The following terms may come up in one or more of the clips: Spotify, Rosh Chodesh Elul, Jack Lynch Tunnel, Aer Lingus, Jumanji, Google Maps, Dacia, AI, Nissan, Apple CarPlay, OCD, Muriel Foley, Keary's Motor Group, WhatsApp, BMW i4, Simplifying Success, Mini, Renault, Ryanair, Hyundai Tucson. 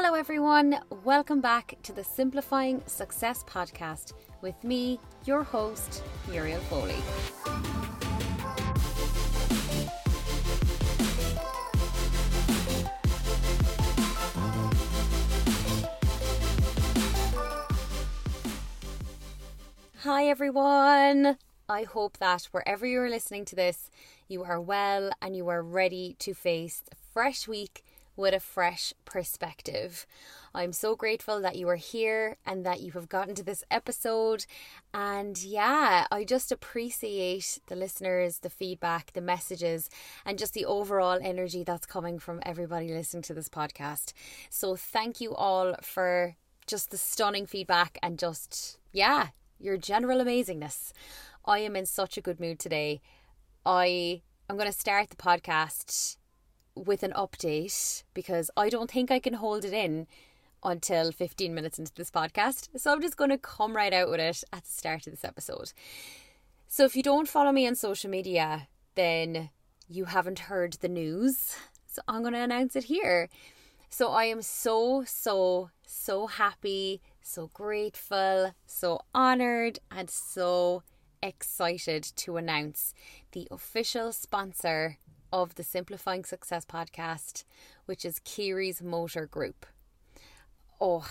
Hello everyone, welcome back to the Simplifying Success podcast with me, your host, Muriel Foley. Hi everyone, I hope that wherever you're listening to this, you are well and you are ready to face a fresh week with a fresh perspective. I'm so grateful that you are here and that you have gotten to this episode. And yeah, I just appreciate the listeners, the feedback, the messages, and just the overall energy that's coming from everybody listening to this podcast. So thank you all for just the stunning feedback and just, yeah, your general amazingness. I am in such a good mood today. I'm going to start the podcast with an update because I don't think I can hold it in until 15 minutes into this podcast. So I'm just going to come right out with it at the start of this episode. So if you don't follow me on social media, then you haven't heard the news. So I'm going to announce it here. So I am so happy, so grateful, so honored, and so excited to announce the official sponsor of the Simplifying Success podcast, which is Keary's Motor Group. Oh,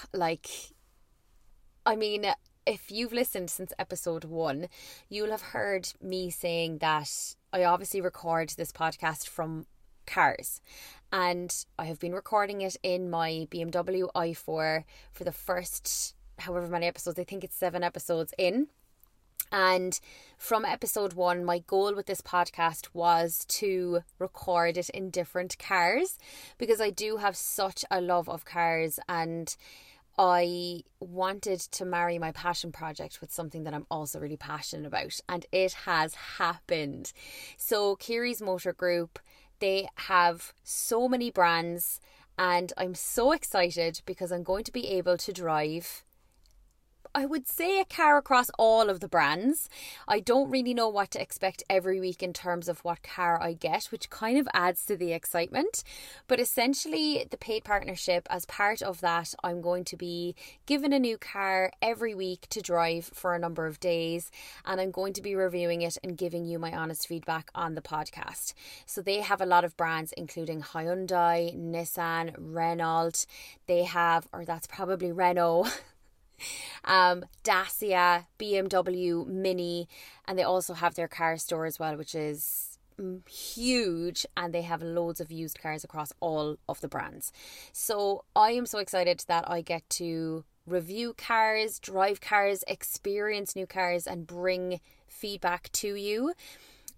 I mean, if you've listened since episode 1, you'll have heard me saying that I obviously record this podcast from cars, and I have been recording it in my BMW i4 for the first however many episodes, I think it's 7 episodes in. And from episode 1, my goal with this podcast was to record it in different cars because I do have such a love of cars, and I wanted to marry my passion project with something that I'm also really passionate about, and it has happened. So Keary's Motor Group, they have so many brands, and I'm so excited because I'm going to be able to drive, I would say, a car across all of the brands. I don't really know what to expect every week in terms of what car I get, which kind of adds to the excitement. But essentially, the paid partnership, as part of that, I'm going to be given a new car every week to drive for a number of days, and I'm going to be reviewing it and giving you my honest feedback on the podcast. So they have a lot of brands, including Hyundai, Nissan, Renault. They have, or that's probably Renault, Dacia, BMW, Mini, and they also have their car store as well, which is huge, and they have loads of used cars across all of the brands. So I am so excited that I get to review cars, drive cars, experience new cars, and bring feedback to you.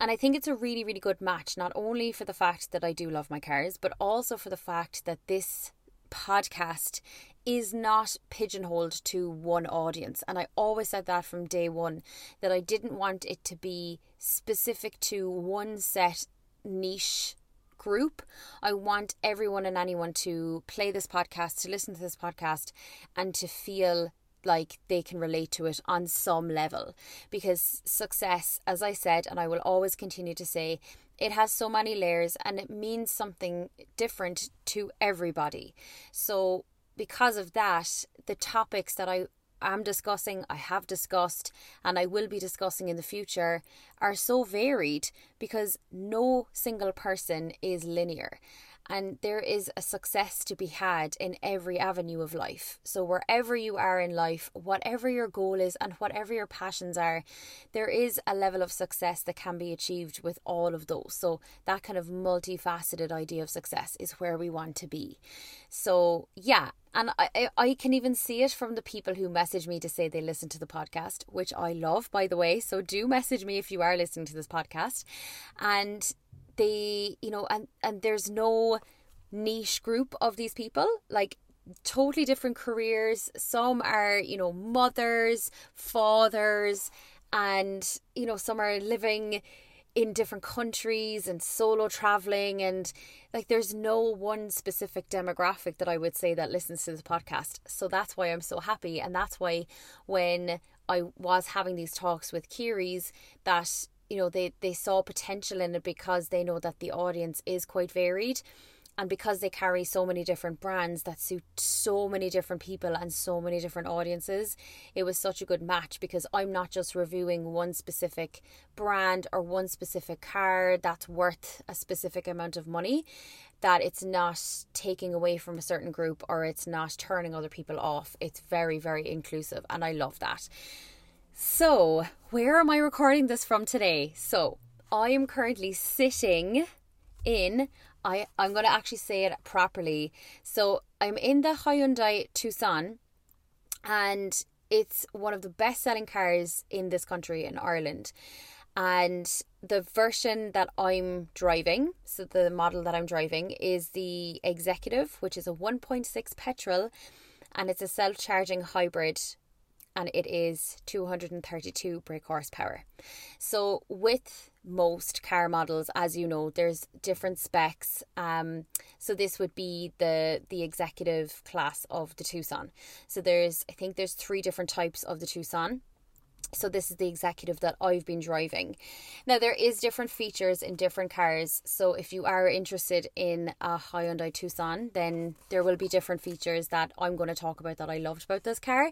And I think it's a really, really good match, not only for the fact that I do love my cars, but also for the fact that this podcast is not pigeonholed to one audience. And I always said that from day one, that I didn't want it to be specific to one set niche group. I want everyone and anyone to play this podcast, to listen to this podcast, and to feel like they can relate to it on some level. Because success, as I said, and I will always continue to say, it has so many layers and it means something different to everybody. So because of that, the topics that I am discussing, I have discussed, and I will be discussing in the future are so varied because no single person is linear. And there is a success to be had in every avenue of life. So wherever you are in life, whatever your goal is and whatever your passions are, there is a level of success that can be achieved with all of those. So that kind of multifaceted idea of success is where we want to be. So yeah, and I can even see it from the people who message me to say they listen to the podcast, which I love, by the way. So do message me if you are listening to this podcast. And they, you know, and there's no niche group of these people, like totally different careers. Some are, you know, mothers, fathers, and, you know, some are living in different countries and solo traveling, and like there's no one specific demographic that I would say that listens to this podcast. So that's why I'm so happy, and that's why when I was having these talks with Keary's, that, you know, they saw potential in it because they know that the audience is quite varied. And because they carry so many different brands that suit so many different people and so many different audiences, it was such a good match, because I'm not just reviewing one specific brand or one specific car that's worth a specific amount of money, that it's not taking away from a certain group or it's not turning other people off. It's very, very inclusive, and I love that. So where am I recording this from today? So I am currently sitting in... I'm going to actually say it properly. So I'm in the Hyundai Tucson, and it's one of the best selling cars in this country, in Ireland. And the version that I'm driving, so the model that I'm driving, is the Executive, which is a 1.6 petrol, and it's a self-charging hybrid, and it is 232 brake horsepower. So with most car models, as you know, there's different specs. So this would be the executive class of the Tucson. So there's three different types of the Tucson. So this is the executive that I've been driving. Now, there is different features in different cars. So if you are interested in a Hyundai Tucson, then there will be different features that I'm going to talk about that I loved about this car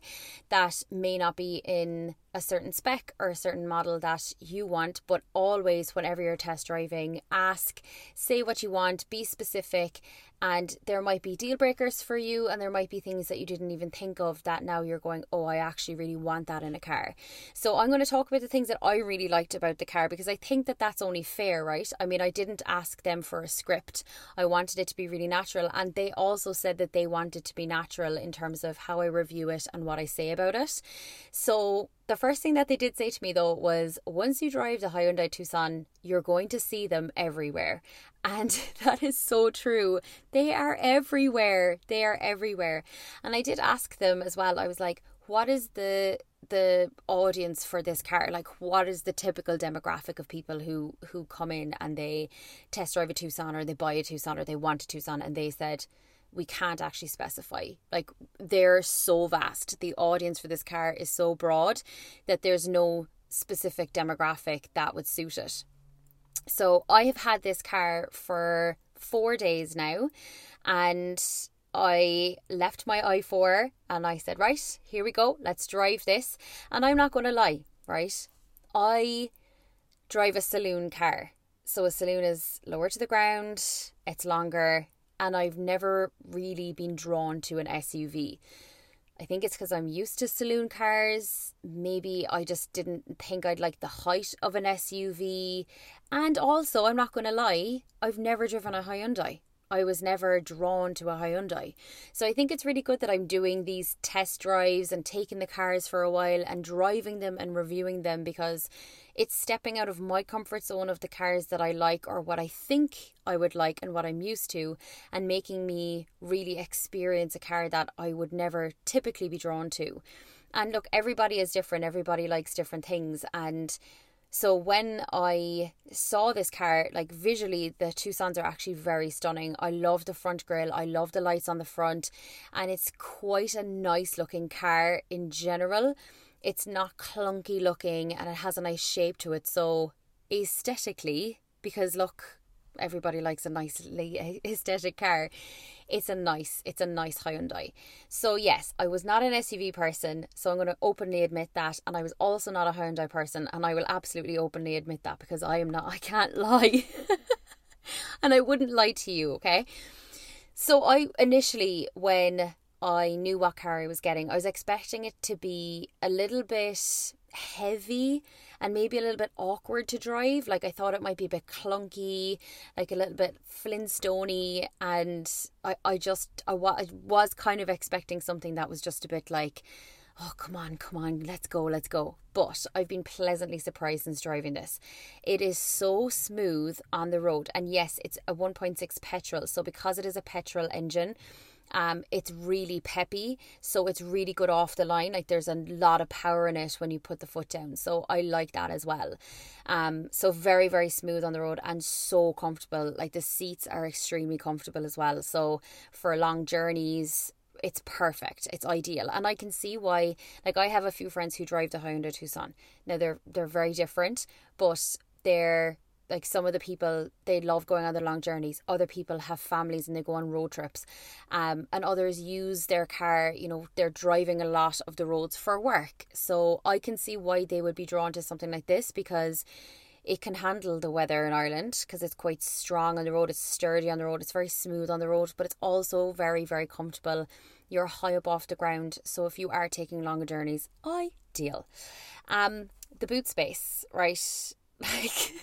that may not be in a certain spec or a certain model that you want. But always, whenever you're test driving, ask, say what you want, be specific. And there might be deal breakers for you, and there might be things that you didn't even think of that now you're going, oh, I actually really want that in a car. So I'm going to talk about the things that I really liked about the car, because I think that that's only fair, right? I mean, I didn't ask them for a script. I wanted it to be really natural, and they also said that they wanted to be natural in terms of how I review it and what I say about it. So the first thing that they did say to me, though, was once you drive the Hyundai Tucson, you're going to see them everywhere. And that is so true. They are everywhere. They are everywhere. And I did ask them as well. I was like, what is the audience for this car? Like, what is the typical demographic of people who come in and they test drive a Tucson, or they buy a Tucson, or they want a Tucson? And they said, we can't actually specify. Like, they're so vast. The audience for this car is so broad that there's no specific demographic that would suit it. So I have had this car for 4 days now, and I left my i4 and I said, right, here we go, let's drive this. And I'm not going to lie, right? I drive a saloon car. So a saloon is lower to the ground, it's longer, and I've never really been drawn to an SUV. I think it's because I'm used to saloon cars. Maybe I just didn't think I'd like the height of an SUV. And also, I'm not going to lie, I've never driven a Hyundai. I was never drawn to a Hyundai. So I think it's really good that I'm doing these test drives and taking the cars for a while and driving them and reviewing them, because it's stepping out of my comfort zone of the cars that I like, or what I think I would like and what I'm used to, and making me really experience a car that I would never typically be drawn to. And look, everybody is different. Everybody likes different things. And so when I saw this car, like, visually, the Tucsons are actually very stunning. I love the front grille. I love the lights on the front. And it's quite a nice looking car in general. It's not clunky looking, and it has a nice shape to it. So aesthetically, because look, everybody likes a nicely aesthetic car, it's a nice Hyundai. So yes, I was not an SUV person, so I'm going to openly admit that. And I was also not a Hyundai person, and I will absolutely openly admit that, because I can't lie. And I wouldn't lie to you, okay? So I initially, when I knew what car I was getting, I was expecting it to be a little bit heavy and maybe a little bit awkward to drive. Like, I thought it might be a bit clunky, like a little bit Flintstone-y, and I was kind of expecting something that was just a bit like, oh, come on, let's go. But I've been pleasantly surprised since driving this. It is so smooth on the road. And yes, it's a 1.6 petrol, so because it is a petrol engine, it's really peppy, so it's really good off the line. Like, there's a lot of power in it when you put the foot down, so I like that as well. So very, very smooth on the road, and so comfortable. Like, the seats are extremely comfortable as well, so for long journeys it's perfect. It's ideal. And I can see why, like, I have a few friends who drive the Hyundai Tucson. Now, they're very different, but they're like some of the people, they love going on their long journeys. Other people have families and they go on road trips. And others use their car, you know, they're driving a lot of the roads for work. So I can see why they would be drawn to something like this, because it can handle the weather in Ireland because it's quite strong on the road. It's sturdy on the road. It's very smooth on the road, but it's also very, very comfortable. You're high up off the ground. So if you are taking longer journeys, ideal. The boot space, right? Like,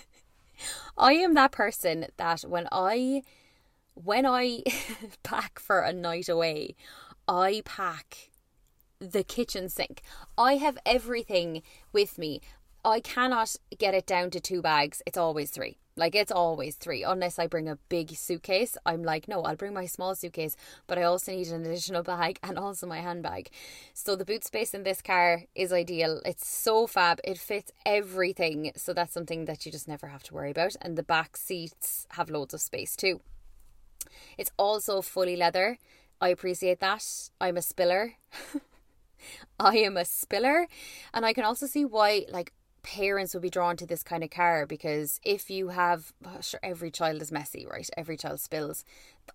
I am that person that when I pack for a night away, I pack the kitchen sink. I have everything with me. I cannot get it down to 2 bags. It's always 3. Like, it's always 3. Unless I bring a big suitcase, I'm like, no, I'll bring my small suitcase, but I also need an additional bag and also my handbag. So the boot space in this car is ideal. It's so fab. It fits everything. So that's something that you just never have to worry about. And the back seats have loads of space too. It's also fully leather. I appreciate that. I'm a spiller. And I can also see why, like, parents would be drawn to this kind of car, because if you have, sure, every child is messy, right? Every child spills.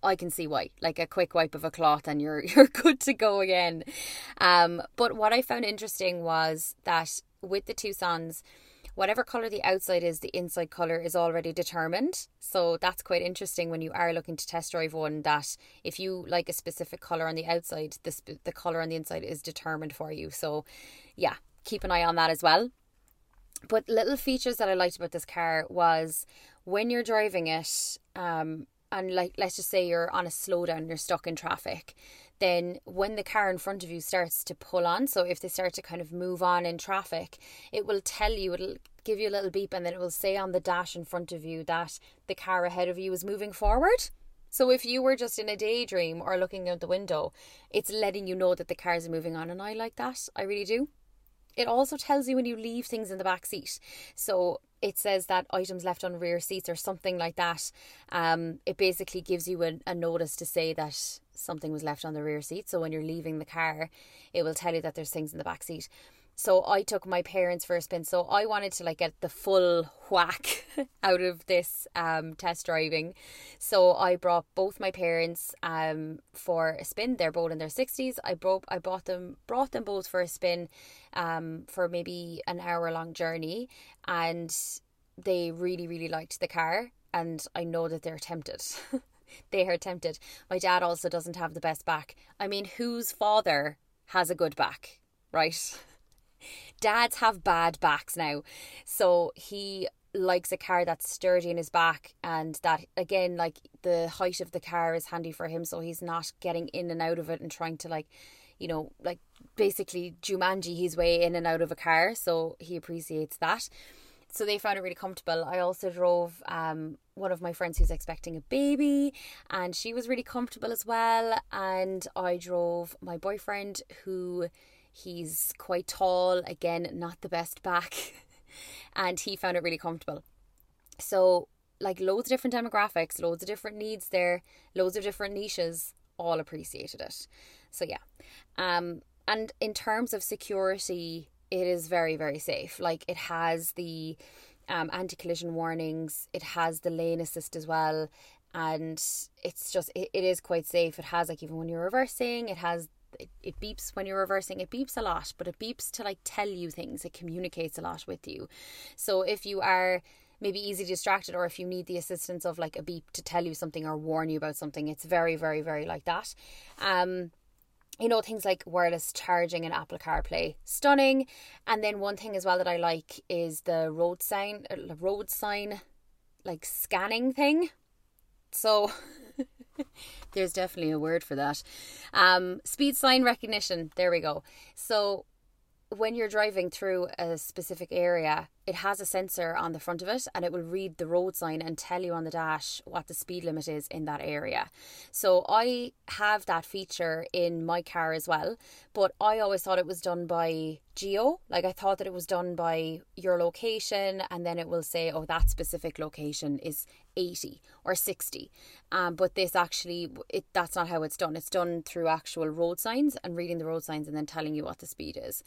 I can see why. Like, a quick wipe of a cloth and you're good to go again. But what I found interesting was that with the Tucsons, whatever colour the outside is, the inside colour is already determined. So that's quite interesting when you are looking to test drive one, that if you like a specific colour on the outside, the colour on the inside is determined for you. So yeah, keep an eye on that as well. But little features that I liked about this car was when you're driving it, and like, let's just say you're on a slowdown, you're stuck in traffic, then when the car in front of you starts to pull on, so if they start to kind of move on in traffic, it will tell you, it'll give you a little beep, and then it will say on the dash in front of you that the car ahead of you is moving forward. So if you were just in a daydream or looking out the window, it's letting you know that the cars are moving on, and I like that. I really do. It also tells you when you leave things in the back seat. So it says that items left on rear seats or something like that. It basically gives you a notice to say that something was left on the rear seat. So when you're leaving the car, it will tell you that there's things in the back seat. So I took my parents for a spin. So I wanted to like get the full whack out of this test driving. So I brought both my parents for a spin. They're both in their 60s. I brought them both for a spin for maybe an hour long journey, and they really, really liked the car, and I know that they're tempted. They are tempted. My dad also doesn't have the best back. I mean, whose father has a good back, right? Dads have bad backs now. So he likes a car that's sturdy in his back, and that, again, like the height of the car is handy for him, so he's not getting in and out of it and trying to, like, you know, like basically Jumanji his way in and out of a car. So he appreciates that. So they found it really comfortable. I also drove one of my friends who's expecting a baby, and she was really comfortable as well. And I drove my boyfriend, who, he's quite tall, again, not the best back, and he found it really comfortable. So like loads of different demographics, loads of different needs there, loads of different niches, all appreciated it. So yeah. And in terms of security, it is very, very safe. Like, it has the anti-collision warnings, it has the lane assist as well, and it's just, it is quite safe. It has, like, even when you're reversing, it beeps when you're reversing. It beeps a lot, but it beeps to like tell you things. It communicates a lot with you. So if you are maybe easily distracted, or if you need the assistance of like a beep to tell you something or warn you about something, it's very, very, very like that. You know, things like wireless charging and Apple CarPlay, stunning. And then one thing as well that I like is the road sign like scanning thing. So there's definitely a word for that. Speed sign recognition. There we go. So when you're driving through a specific area, it has a sensor on the front of it, and it will read the road sign and tell you on the dash what the speed limit is in that area. So I have that feature in my car as well, but I always thought it was done by geo. Like, I thought that it was done by your location, and then it will say, oh, that specific location is 80 or 60. But this actually, that's not how it's done. It's done through actual road signs and reading the road signs and then telling you what the speed is.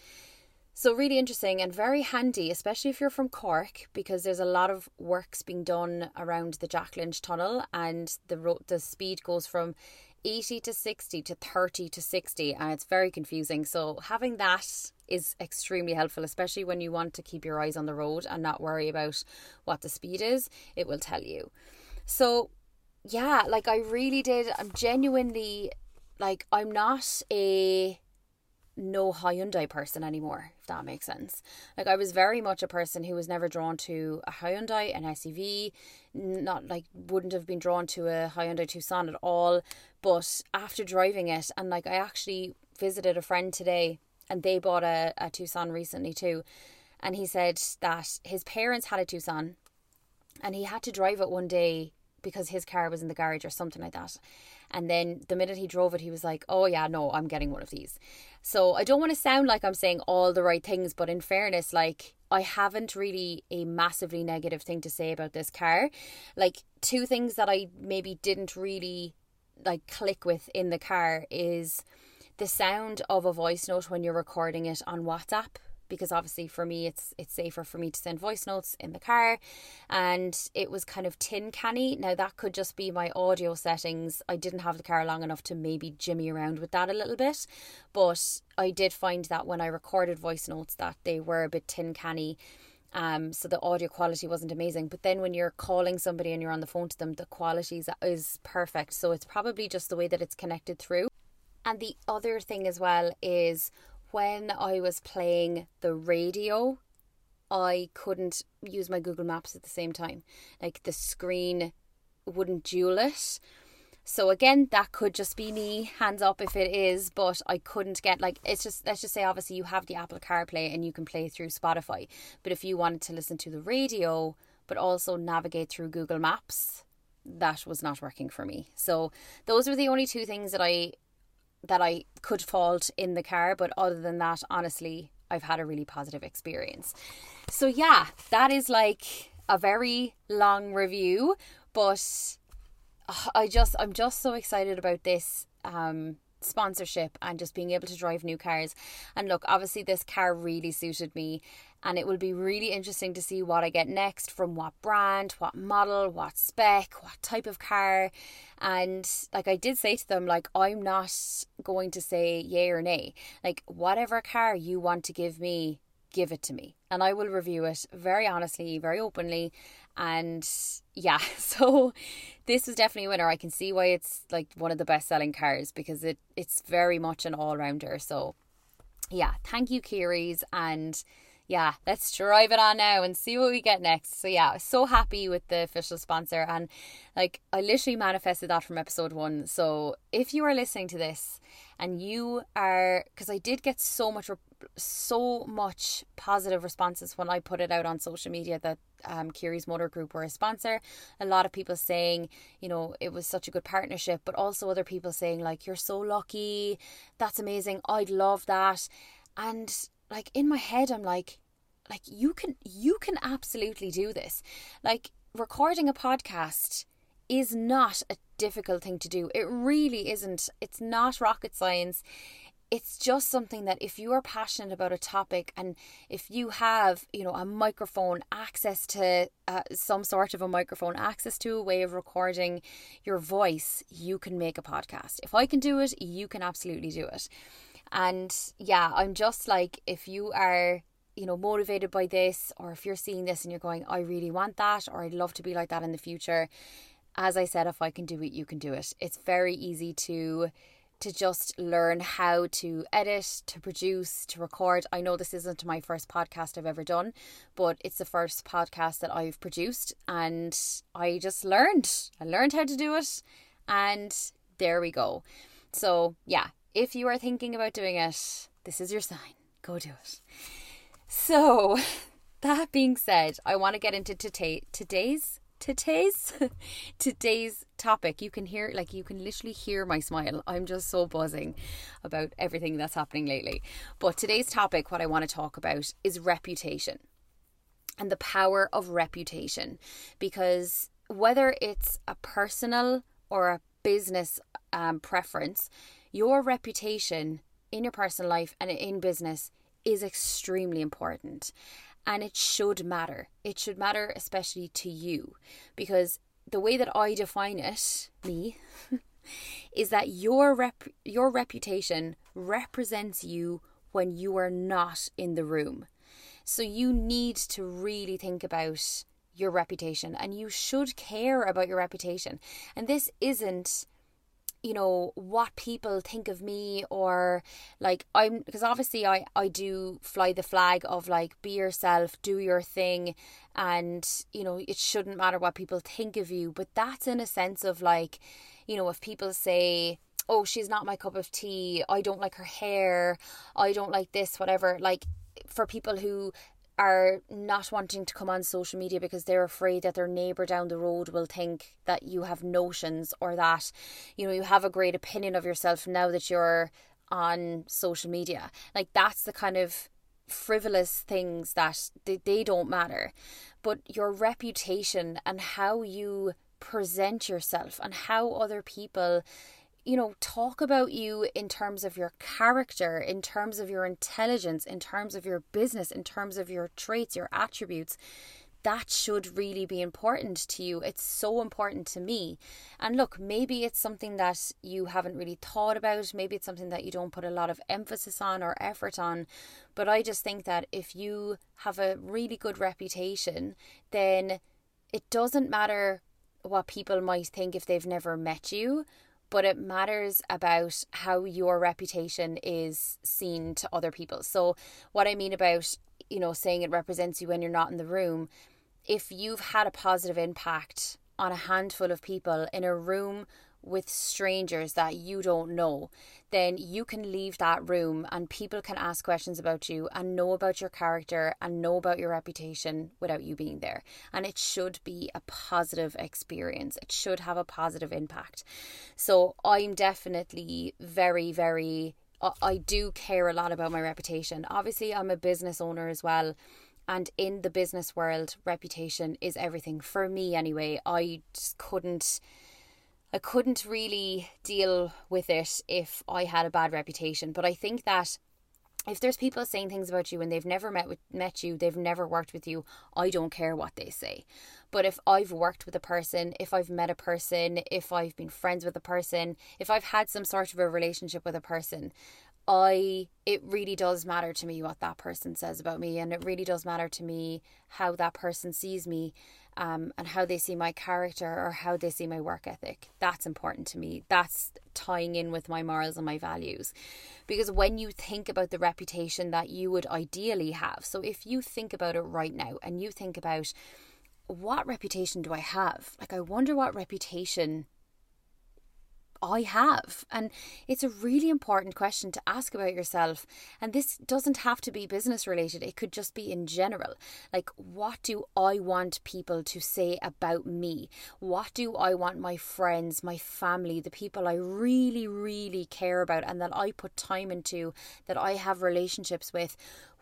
So really interesting and very handy, especially if you're from Cork, because there's a lot of works being done around the Jack Lynch Tunnel, and the speed goes from 80 to 60 to 30 to 60, and it's very confusing. So having that is extremely helpful, especially when you want to keep your eyes on the road and not worry about what the speed is. It will tell you. So yeah, like I really did. I'm genuinely like, I'm not a no Hyundai person anymore, if that makes sense. Like I was very much a person who was never drawn to a Hyundai, an SUV, not like wouldn't have been drawn to a Hyundai Tucson at all. But after driving it, and like I actually visited a friend today and they bought a Tucson recently too, and he said that his parents had a Tucson and he had to drive it one day because his car was in the garage or something like that. And then the minute he drove it, he was like, oh yeah, no, I'm getting one of these. So I don't want to sound like I'm saying all the right things, but in fairness, like I haven't really a massively negative thing to say about this car. Like two things that I maybe didn't really like click with in the car is the sound of a voice note when you're recording it on WhatsApp. Because obviously for me, it's safer for me to send voice notes in the car. And it was kind of tin canny. Now that could just be my audio settings. I didn't have the car long enough to maybe jimmy around with that a little bit. But I did find that when I recorded voice notes that they were a bit tin canny. So the audio quality wasn't amazing. But then when you're calling somebody and you're on the phone to them, the quality is perfect. So it's probably just the way that it's connected through. And the other thing as well is, when I was playing the radio, I couldn't use my Google Maps at the same time. Like the screen wouldn't dual it. So again, that could just be me, hands up if it is, but I couldn't get like, it's just, let's just say obviously you have the Apple CarPlay and you can play through Spotify. But if you wanted to listen to the radio, but also navigate through Google Maps, that was not working for me. So those were the only two things that I could fault in the car, but other than that, honestly, I've had a really positive experience. So yeah, that is like a very long review, but I'm just so excited about this sponsorship and just being able to drive new cars. And look, obviously this car really suited me, and it will be really interesting to see what I get next, from what brand, what model, what spec, what type of car. And like I did say to them, like I'm not going to say yay or nay. Like whatever car you want to give me, give it to me, and I will review it very honestly, very openly. And yeah, so this was definitely a winner. I can see why it's like one of the best selling cars, because it's very much an all-rounder. So yeah, thank you Keary's, and yeah, let's drive it on now and see what we get next. So yeah, so happy with the official sponsor, and like I literally manifested that from episode 1. So if you are listening to this and you are, because I did get so much positive responses when I put it out on social media that Keary's Motor Group were a sponsor. A lot of people saying, you know, it was such a good partnership, but also other people saying like, you're so lucky, that's amazing, I'd love that. And like in my head I'm like you can absolutely do this. Like recording a podcast is not a difficult thing to do. It really isn't. It's not rocket science. It's just something that if you are passionate about a topic, and if you have, you know, a microphone, access to some sort of a microphone, access to a way of recording your voice, you can make a podcast. If I can do it, you can absolutely do it. And yeah, I'm just like, if you are, you know, motivated by this, or if you're seeing this and you're going, I really want that, or I'd love to be like that in the future. As I said, if I can do it, you can do it. It's very easy to just learn how to edit, to produce, to record. I know this isn't my first podcast I've ever done, but it's the first podcast that I've produced, and I just learned how to do it, and there we go. So yeah, if you are thinking about doing it, this is your sign. Go do it. So that being said, I want to get into today's topic. You can hear, like, you can literally hear my smile. I'm just so buzzing about everything that's happening lately. But today's topic, what I want to talk about, is reputation and the power of reputation. Because whether it's a personal or a business preference, your reputation in your personal life and in business is extremely important, and it should matter. It should matter especially to you, because the way that I define it, me, is that your reputation represents you when you are not in the room. So you need to really think about your reputation, and you should care about your reputation. And this isn't, you know, what people think of me, or like I'm, because obviously I do fly the flag of like, be yourself, do your thing, and you know, it shouldn't matter what people think of you. But that's in a sense of like, you know, if people say, oh, she's not my cup of tea, I don't like her hair, I don't like this, whatever, like for people who are not wanting to come on social media because they're afraid that their neighbour down the road will think that you have notions, or that, you know, you have a great opinion of yourself now that you're on social media. Like, that's the kind of frivolous things that they don't matter. But your reputation and how you present yourself and how other people, you know, talk about you in terms of your character, in terms of your intelligence, in terms of your business, in terms of your traits, your attributes, that should really be important to you. It's so important to me. And look, maybe it's something that you haven't really thought about. Maybe it's something that you don't put a lot of emphasis on or effort on. But I just think that if you have a really good reputation, then it doesn't matter what people might think if they've never met you. But it matters about how your reputation is seen to other people. So what I mean about, you know, saying it represents you when you're not in the room, if you've had a positive impact on a handful of people in a room with strangers that you don't know, then you can leave that room and people can ask questions about you and know about your character and know about your reputation without you being there. And it should be a positive experience. It should have a positive impact. So I'm definitely very, very, I do care a lot about my reputation. Obviously, I'm a business owner as well. And in the business world, reputation is everything. For me anyway, I just couldn't really deal with it if I had a bad reputation. But I think that if there's people saying things about you and they've never met you, they've never worked with you, I don't care what they say. But if I've worked with a person, if I've met a person, if I've been friends with a person, if I've had some sort of a relationship with a person, it really does matter to me what that person says about me, and it really does matter to me how that person sees me, and how they see my character or how they see my work ethic. That's important to me. That's tying in with my morals and my values. Because when you think about the reputation that you would ideally have, so if you think about it right now and you think about, what reputation do I have? Like, I wonder what reputation I have. And it's a really important question to ask about yourself. And this doesn't have to be business related. It could just be in general. Like, what do I want people to say about me? What do I want my friends, my family, the people I really, really care about and that I put time into, that I have relationships with?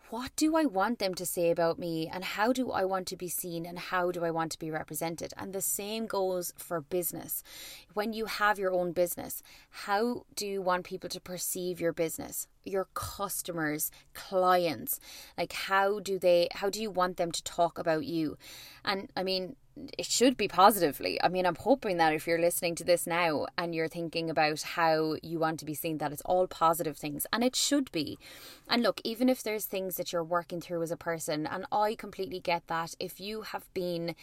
What do I want them to say about me, and how do I want to be seen, and how do I want to be represented? And the same goes for business. When you have your own business, how do you want people to perceive your business? Your customers, clients, like how do you want them to talk about you? And I mean, it should be positively. I mean, I'm hoping that if you're listening to this now and you're thinking about how you want to be seen, that it's all positive things, and it should be. And look, even if there's things that you're working through as a person, and I completely get that if you have been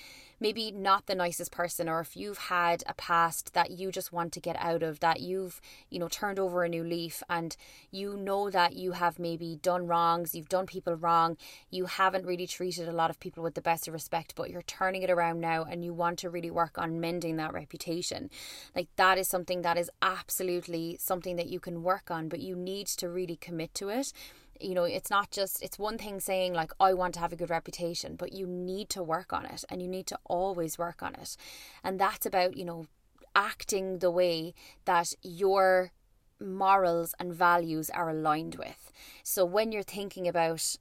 maybe not the nicest person, or if you've had a past that you just want to get out of, that you've, you know, turned over a new leaf, and you know that you have maybe done wrongs, you've done people wrong, you haven't really treated a lot of people with the best of respect, but you're turning it around now and you want to really work on mending that reputation. Like, that is something that is absolutely something that you can work on, but you need to really commit to it. You know, it's not just, it's one thing saying like, I want to have a good reputation, but you need to work on it, and you need to always work on it. And that's about, you know, acting the way that your morals and values are aligned with. So when you're thinking about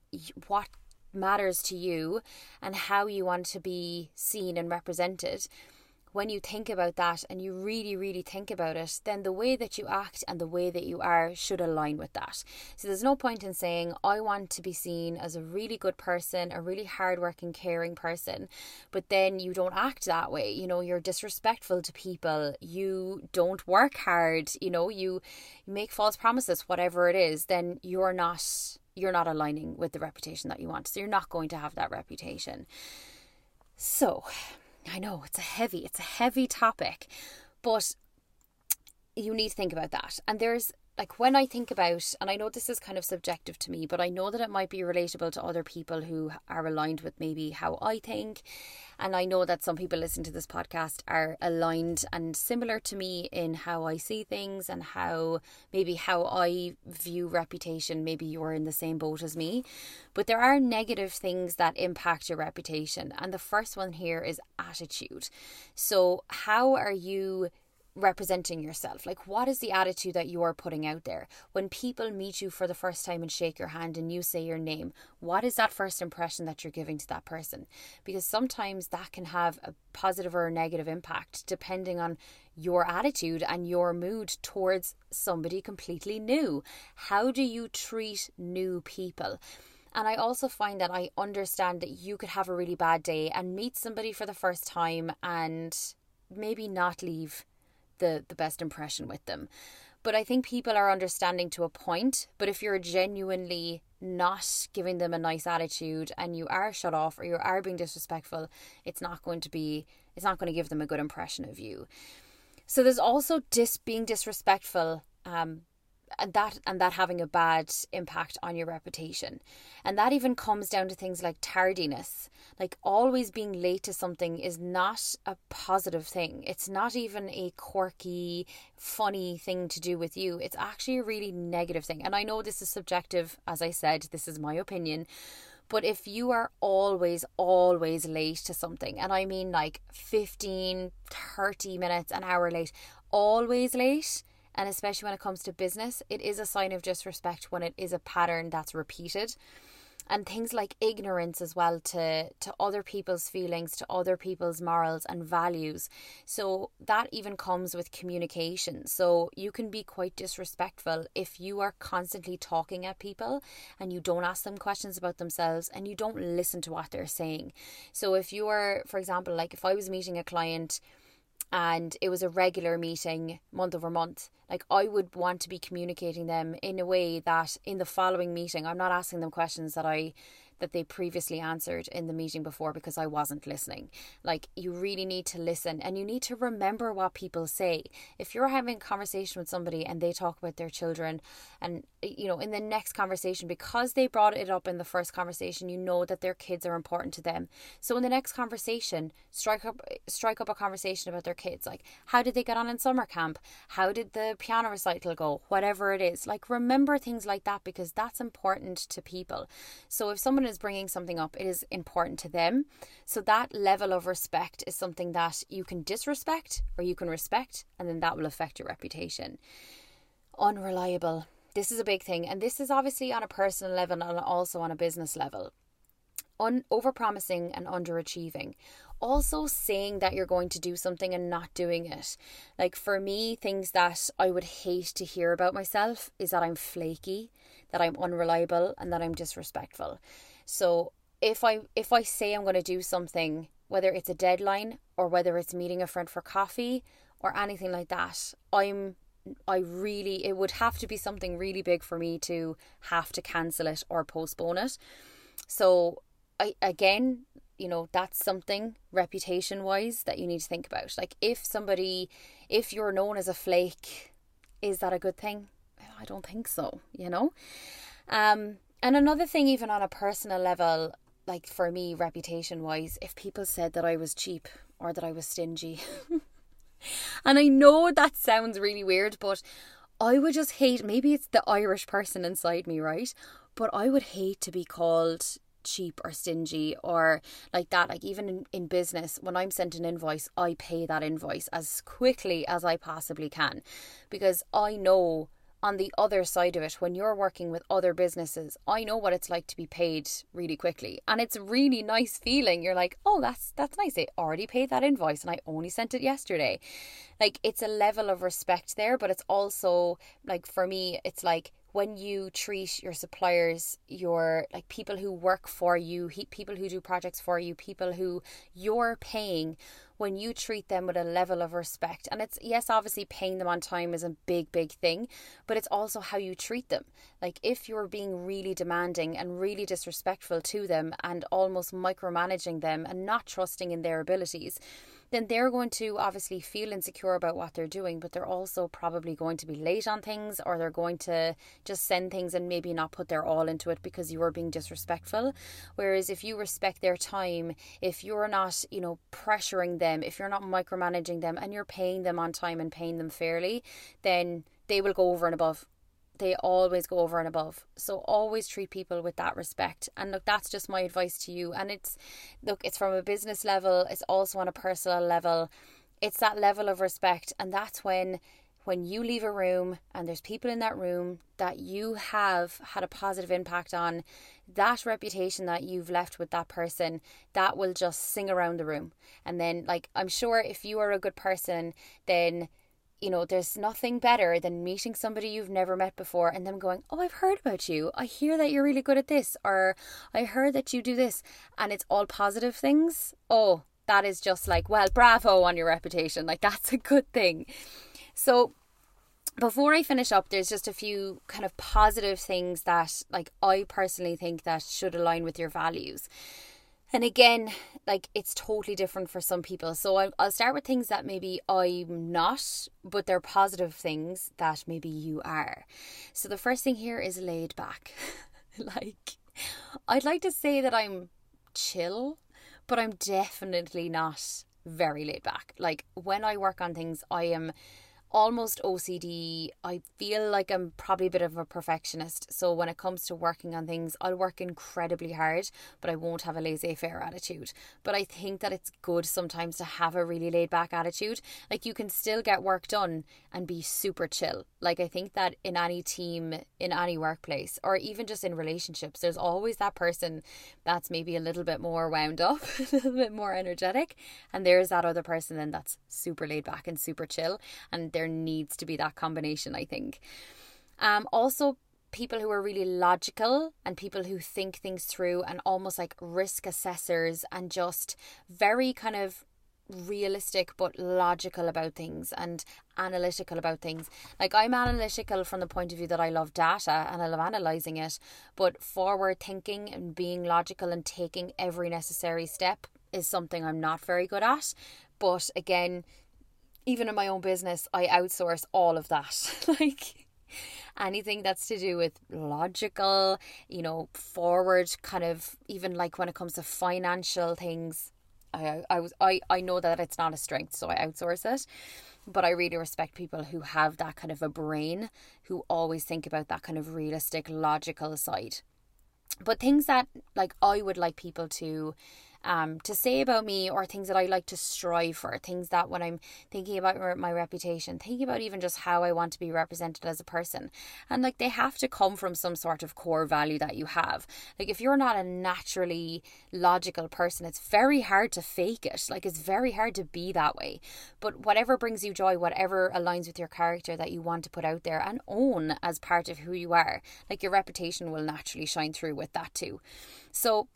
what matters to you and how you want to be seen and represented, when you think about that and you really, really think about it, then the way that you act and the way that you are should align with that. So there's no point in saying, I want to be seen as a really good person, a really hardworking, caring person, but then you don't act that way. You know, you're disrespectful to people. You don't work hard. You know, you make false promises, whatever it is, then you're not aligning with the reputation that you want. So you're not going to have that reputation. So I know it's a heavy topic, but you need to think about that. And there's, like, when I think about, and I know this is kind of subjective to me, but I know that it might be relatable to other people who are aligned with maybe how I think. And I know that some people listening to this podcast are aligned and similar to me in how I see things and how I view reputation. Maybe you're in the same boat as me, but there are negative things that impact your reputation. And the first one here is attitude. So how are you representing yourself? Like, what is the attitude that you are putting out there? When people meet you for the first time and shake your hand and you say your name, what is that first impression that you're giving to that person? Because sometimes that can have a positive or a negative impact depending on your attitude and your mood towards somebody completely new. How do you treat new people? And I also find that I understand that you could have a really bad day and meet somebody for the first time and maybe not leave the best impression with them. But I think people are understanding to a point, but if you're genuinely not giving them a nice attitude and you are shut off or you are being disrespectful, it's not going to give them a good impression of you. So there's also being disrespectful, and that having a bad impact on your reputation. And that even comes down to things like tardiness. Like, always being late to something is not a positive thing. It's not even a quirky, funny thing to do with you. It's actually a really negative thing. And I know this is subjective, as I said, this is my opinion. But if you are always late to something, and I mean like 15, 30 minutes, an hour late, always late, and especially when it comes to business, it is a sign of disrespect when it is a pattern that's repeated. And things like ignorance as well to other people's feelings, to other people's morals and values. So that even comes with communication. So you can be quite disrespectful if you are constantly talking at people and you don't ask them questions about themselves and you don't listen to what they're saying. So if you are, for example, like if I was meeting a client and it was a regular meeting month over month, like I would want to be communicating them in a way that in the following meeting, I'm not asking them questions that they previously answered in the meeting before because I wasn't listening. Like, you really need to listen and you need to remember what people say. If you're having a conversation with somebody and they talk about their children and, you know, in the next conversation, because they brought it up in the first conversation, you know that their kids are important to them. So in the next conversation, strike up a conversation about their kids. Like, how did they get on in summer camp? How did the piano recital go? Whatever it is. Like, remember things like that because that's important to people. So if someone is bringing something up, it is important to them. So that level of respect is something that you can disrespect or you can respect, and then that will affect your reputation. Unreliable. This is a big thing, and this is obviously on a personal level and also on a business level. Overpromising and underachieving. Also saying that you're going to do something and not doing it. Like, for me, things that I would hate to hear about myself is that I'm flaky, that I'm unreliable, and that I'm disrespectful. So if I say I'm going to do something, whether it's a deadline or whether it's meeting a friend for coffee or anything like that, it would have to be something really big for me to have to cancel it or postpone it. So again, you know, that's something reputation wise that you need to think about. Like, if you're known as a flake, is that a good thing? I don't think so, you know. And another thing, even on a personal level, like for me, reputation wise, if people said that I was cheap or that I was stingy, and I know that sounds really weird, but I would just hate, maybe it's the Irish person inside me, right? But I would hate to be called cheap or stingy or like that. Like, even in business, when I'm sent an invoice, I pay that invoice as quickly as I possibly can, because I know on the other side of it, when you're working with other businesses, I know what it's like to be paid really quickly. And it's a really nice feeling. You're like, oh, that's nice. They already paid that invoice and I only sent it yesterday. Like, it's a level of respect there, but it's also like, for me, it's like, when you treat your suppliers, your like people who work for you, people who do projects for you, people who you're paying, when you treat them with a level of respect. And it's, yes, obviously paying them on time is a big, big thing, but it's also how you treat them. Like, if you're being really demanding and really disrespectful to them and almost micromanaging them and not trusting in their abilities, then they're going to obviously feel insecure about what they're doing, but they're also probably going to be late on things, or they're going to just send things and maybe not put their all into it because you are being disrespectful. Whereas if you respect their time, if you're not, you know, pressuring them, if you're not micromanaging them, and you're paying them on time and paying them fairly, then they will go over and above. They always go over and above. So always treat people with that respect. And look, that's just my advice to you. And it's, look, it's from a business level. It's also on a personal level. It's that level of respect. And that's when you leave a room and there's people in that room that you have had a positive impact on, that reputation that you've left with that person, that will just sing around the room. And then, like, I'm sure if you are a good person, then, you know, there's nothing better than meeting somebody you've never met before and them going, oh, I've heard about you. I hear that you're really good at this, or I heard that you do this, and it's all positive things. Oh, that is just like, well, bravo on your reputation. Like, that's a good thing. So before I finish up, there's just a few kind of positive things that, like, I personally think that should align with your values. And again, like, it's totally different for some people. So I'll start with things that maybe I'm not, but they're positive things that maybe you are. So the first thing here is laid back. Like, I'd like to say that I'm chill, but I'm definitely not very laid back. Like, when I work on things, I am almost OCD. I feel like I'm probably a bit of a perfectionist. So when it comes to working on things, I'll work incredibly hard, but I won't have a laissez-faire attitude. But I think that it's good sometimes to have a really laid-back attitude. Like, you can still get work done and be super chill. Like, I think that in any team, in any workplace, or even just in relationships, there's always that person that's maybe a little bit more wound up, a little bit more energetic, and there's that other person then that's super laid-back and super chill, and there needs to be that combination, I think. Also, people who are really logical and people who think things through and almost like risk assessors and just very kind of realistic but logical about things and analytical about things. Like, I'm analytical from the point of view that I love data and I love analysing it, but forward thinking and being logical and taking every necessary step is something I'm not very good at. But again, even in my own business, I outsource all of that. Like, anything that's to do with logical, you know, forward kind of, even like when it comes to financial things, I know that it's not a strength, so I outsource it. But I really respect people who have that kind of a brain, who always think about that kind of realistic, logical side. But things that, like, I would like people to say about me, or things that I like to strive for, things that when I'm thinking about my reputation, thinking about even just how I want to be represented as a person, and like, they have to come from some sort of core value that you have. Like, if you're not a naturally logical person, it's very hard to fake it. Like, it's very hard to be that way. But whatever brings you joy, whatever aligns with your character that you want to put out there and own as part of who you are, like, your reputation will naturally shine through with that too. So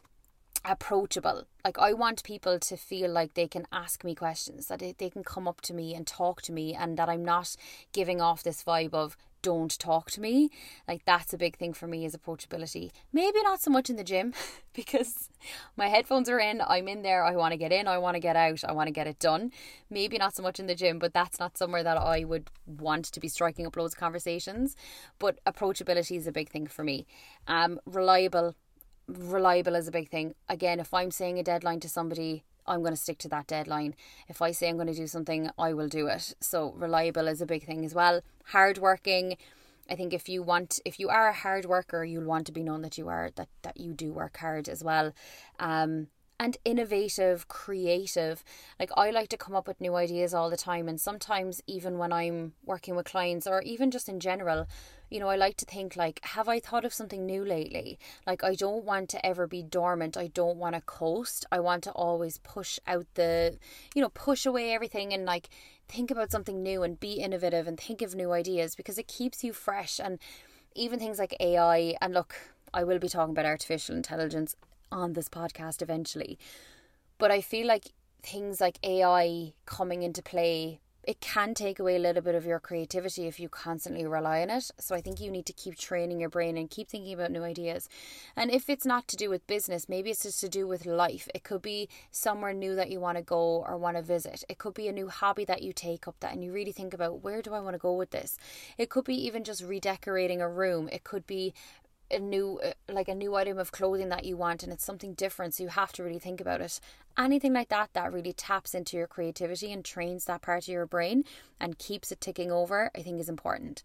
approachable. Like, I want people to feel like they can ask me questions, that they can come up to me and talk to me, and that I'm not giving off this vibe of don't talk to me. Like, that's a big thing for me, is approachability. Maybe not so much in the gym because my headphones are in, I'm in there, I want to get in, I want to get out, I want to get it done. Maybe not so much in the gym, but that's not somewhere that I would want to be striking up loads of conversations. But approachability is a big thing for me. Reliable is a big thing. Again, if I'm saying a deadline to somebody, I'm going to stick to that deadline. If I say I'm going to do something, I will do it. So reliable is a big thing as well. Hardworking. I think if you are a hard worker, you'll want to be known that you do work hard as well. and innovative, creative. Like, I like to come up with new ideas all the time, and sometimes even when I'm working with clients or even just in general, you know, I like to think like, have I thought of something new lately? Like, I don't want to ever be dormant. I don't want to coast. I want to always push out the, you know, push away everything and like think about something new and be innovative and think of new ideas, because it keeps you fresh. And even things like AI, and look, I will be talking about artificial intelligence on this podcast eventually, but I feel like things like AI coming into play, it can take away a little bit of your creativity if you constantly rely on it. So I think you need to keep training your brain and keep thinking about new ideas. And if it's not to do with business, maybe it's just to do with life. It could be somewhere new that you want to go or want to visit. It could be a new hobby that you take up that and you really think about, where do I want to go with this? It could be even just redecorating a room. It could be a new item of clothing that you want, and it's something different, so you have to really think about it. Anything like that that really taps into your creativity and trains that part of your brain and keeps it ticking over, I think is important.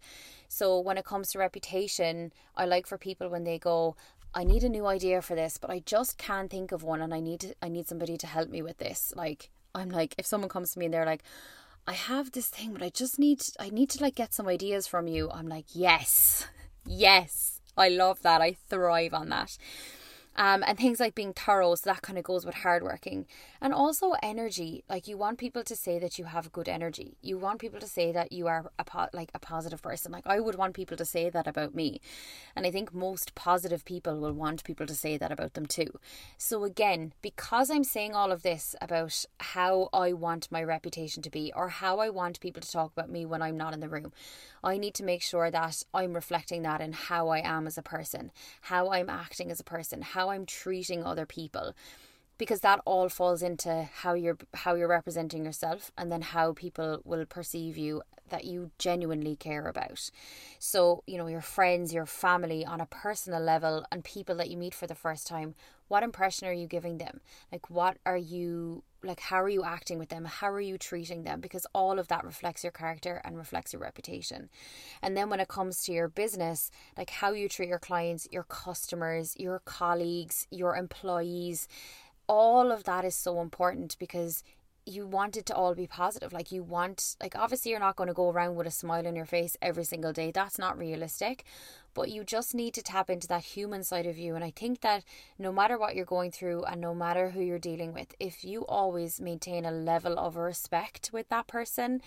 So when it comes to reputation, I like for people when they go, I need a new idea for this, but I just can't think of one, and I need somebody to help me with this. Like, I'm like, if someone comes to me and they're like, I have this thing, but I need to like get some ideas from you, I'm like, yes, I love that. I thrive on that. And things like being thorough, so that kind of goes with hardworking. And also energy. Like, you want people to say that you have good energy. You want people to say that you are a positive person. Like, I would want people to say that about me. And I think most positive people will want people to say that about them too. So again, because I'm saying all of this about how I want my reputation to be, or how I want people to talk about me when I'm not in the room, I need to make sure that I'm reflecting that in how I am as a person, how I'm acting as a person, how I'm treating other people, because that all falls into how you're representing yourself, and then how people will perceive you that you genuinely care about. So, you know, your friends, your family on a personal level, and people that you meet for the first time, what impression are you giving them? Like, how are you acting with them? How are you treating them? Because all of that reflects your character and reflects your reputation. And then when it comes to your business, like how you treat your clients, your customers, your colleagues, your employees, all of that is so important, because you want it to all be positive. Like, you want, like, obviously you're not going to go around with a smile on your face every single day. That's not realistic, but you just need to tap into that human side of you. And I think that no matter what you're going through and no matter who you're dealing with, if you always maintain a level of respect with that person,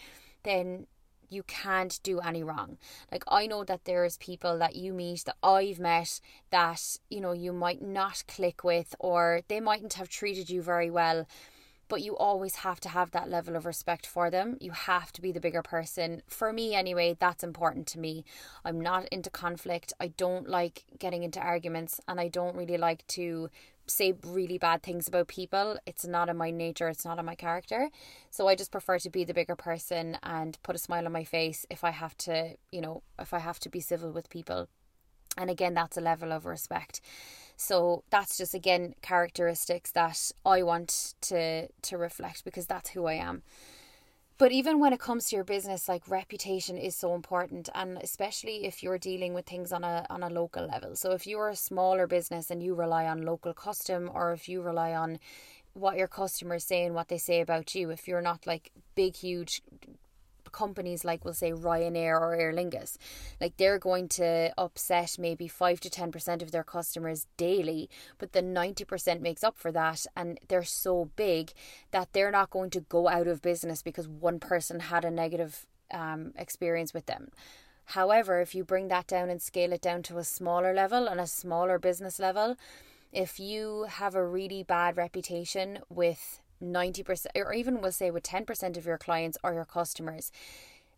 then you can't do any wrong. Like, I know that there's people that you meet, that I've met, that, you know, you might not click with, or they mightn't have treated you very well, but you always have to have that level of respect for them. You have to be the bigger person. For me anyway, that's important to me. I'm not into conflict. I don't like getting into arguments, and I don't really like to say really bad things about people. It's not in my nature. It's not in my character. So I just prefer to be the bigger person and put a smile on my face if I have to be civil with people. And again, that's a level of respect. So that's just, again, characteristics that I want to reflect, because that's who I am. But even when it comes to your business, like, reputation is so important, and especially if you're dealing with things on a local level. So if you're a smaller business and you rely on local custom, or if you rely on what your customers say and what they say about you, if you're not like big, huge companies like, we'll say, Ryanair or Aer Lingus, like, they're going to upset maybe 5 to 10% of their customers daily, but the 90% makes up for that, and they're so big that they're not going to go out of business because one person had a negative experience with them. However, if you bring that down and scale it down to a smaller level and a smaller business level, if you have a really bad reputation with 90%, or even we'll say with 10% of your clients or your customers,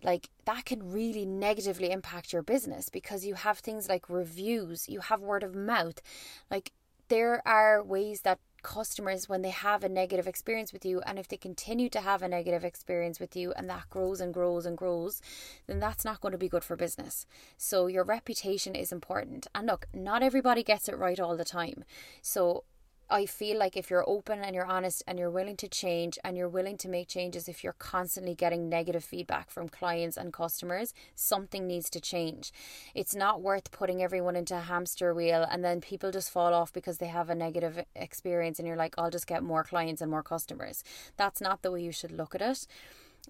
like, that can really negatively impact your business, because you have things like reviews, you have word of mouth. Like, there are ways that customers, when they have a negative experience with you, and if they continue to have a negative experience with you, and that grows and grows and grows, then that's not going to be good for business. So your reputation is important. And look, not everybody gets it right all the time. So I feel like if you're open and you're honest and you're willing to change and you're willing to make changes, if you're constantly getting negative feedback from clients and customers, something needs to change. It's not worth putting everyone into a hamster wheel and then people just fall off because they have a negative experience and you're like, I'll just get more clients and more customers. That's not the way you should look at it.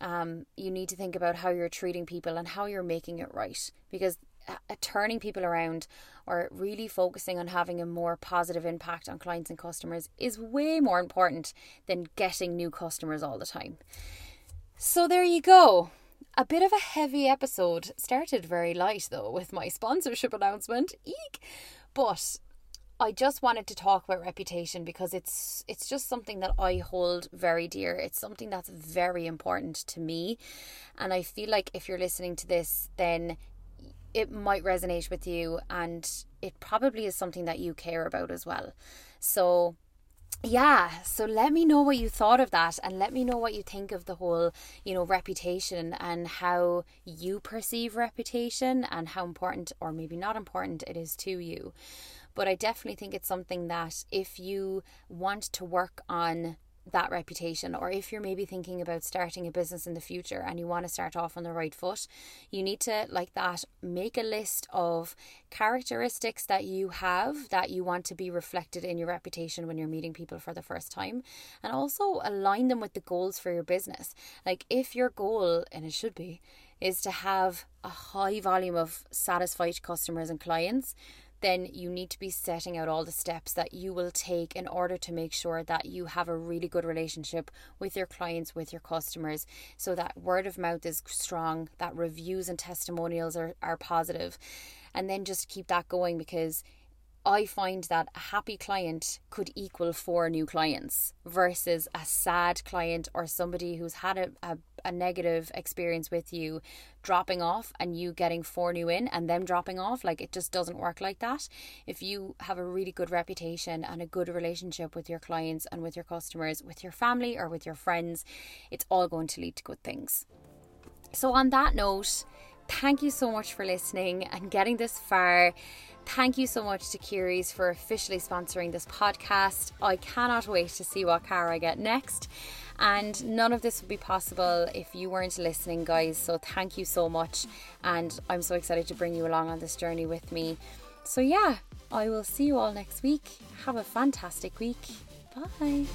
You need to think about how you're treating people and how you're making it right, because turning people around or really focusing on having a more positive impact on clients and customers is way more important than getting new customers all the time. So there you go. A bit of a heavy episode. Started very light though with my sponsorship announcement. Eek! But I just wanted to talk about reputation because it's just something that I hold very dear. It's something that's very important to me. And I feel like if you're listening to this, then it might resonate with you, and it probably is something that you care about as well. So yeah, so let me know what you thought of that, and let me know what you think of the whole, you know, reputation and how you perceive reputation and how important or maybe not important it is to you. But I definitely think it's something that if you want to work on that reputation, or if you're maybe thinking about starting a business in the future and you want to start off on the right foot, you need to, like that, make a list of characteristics that you have that you want to be reflected in your reputation when you're meeting people for the first time, and also align them with the goals for your business. Like if your goal, and it should be, is to have a high volume of satisfied customers and clients, then you need to be setting out all the steps that you will take in order to make sure that you have a really good relationship with your clients, with your customers, so that word of mouth is strong, that reviews and testimonials are positive. And then just keep that going, because I find that a happy client could equal 4 new clients versus a sad client or somebody who's had a negative experience with you dropping off and you getting 4 new in and them dropping off. Like, it just doesn't work like that. If you have a really good reputation and a good relationship with your clients and with your customers, with your family or with your friends, it's all going to lead to good things. So on that note, thank you so much for listening and getting this far. Thank you so much to Keary's for officially sponsoring this podcast. I cannot wait to see what car I get next. And none of this would be possible if you weren't listening, guys. So thank you so much. And I'm so excited to bring you along on this journey with me. So yeah, I will see you all next week. Have a fantastic week. Bye.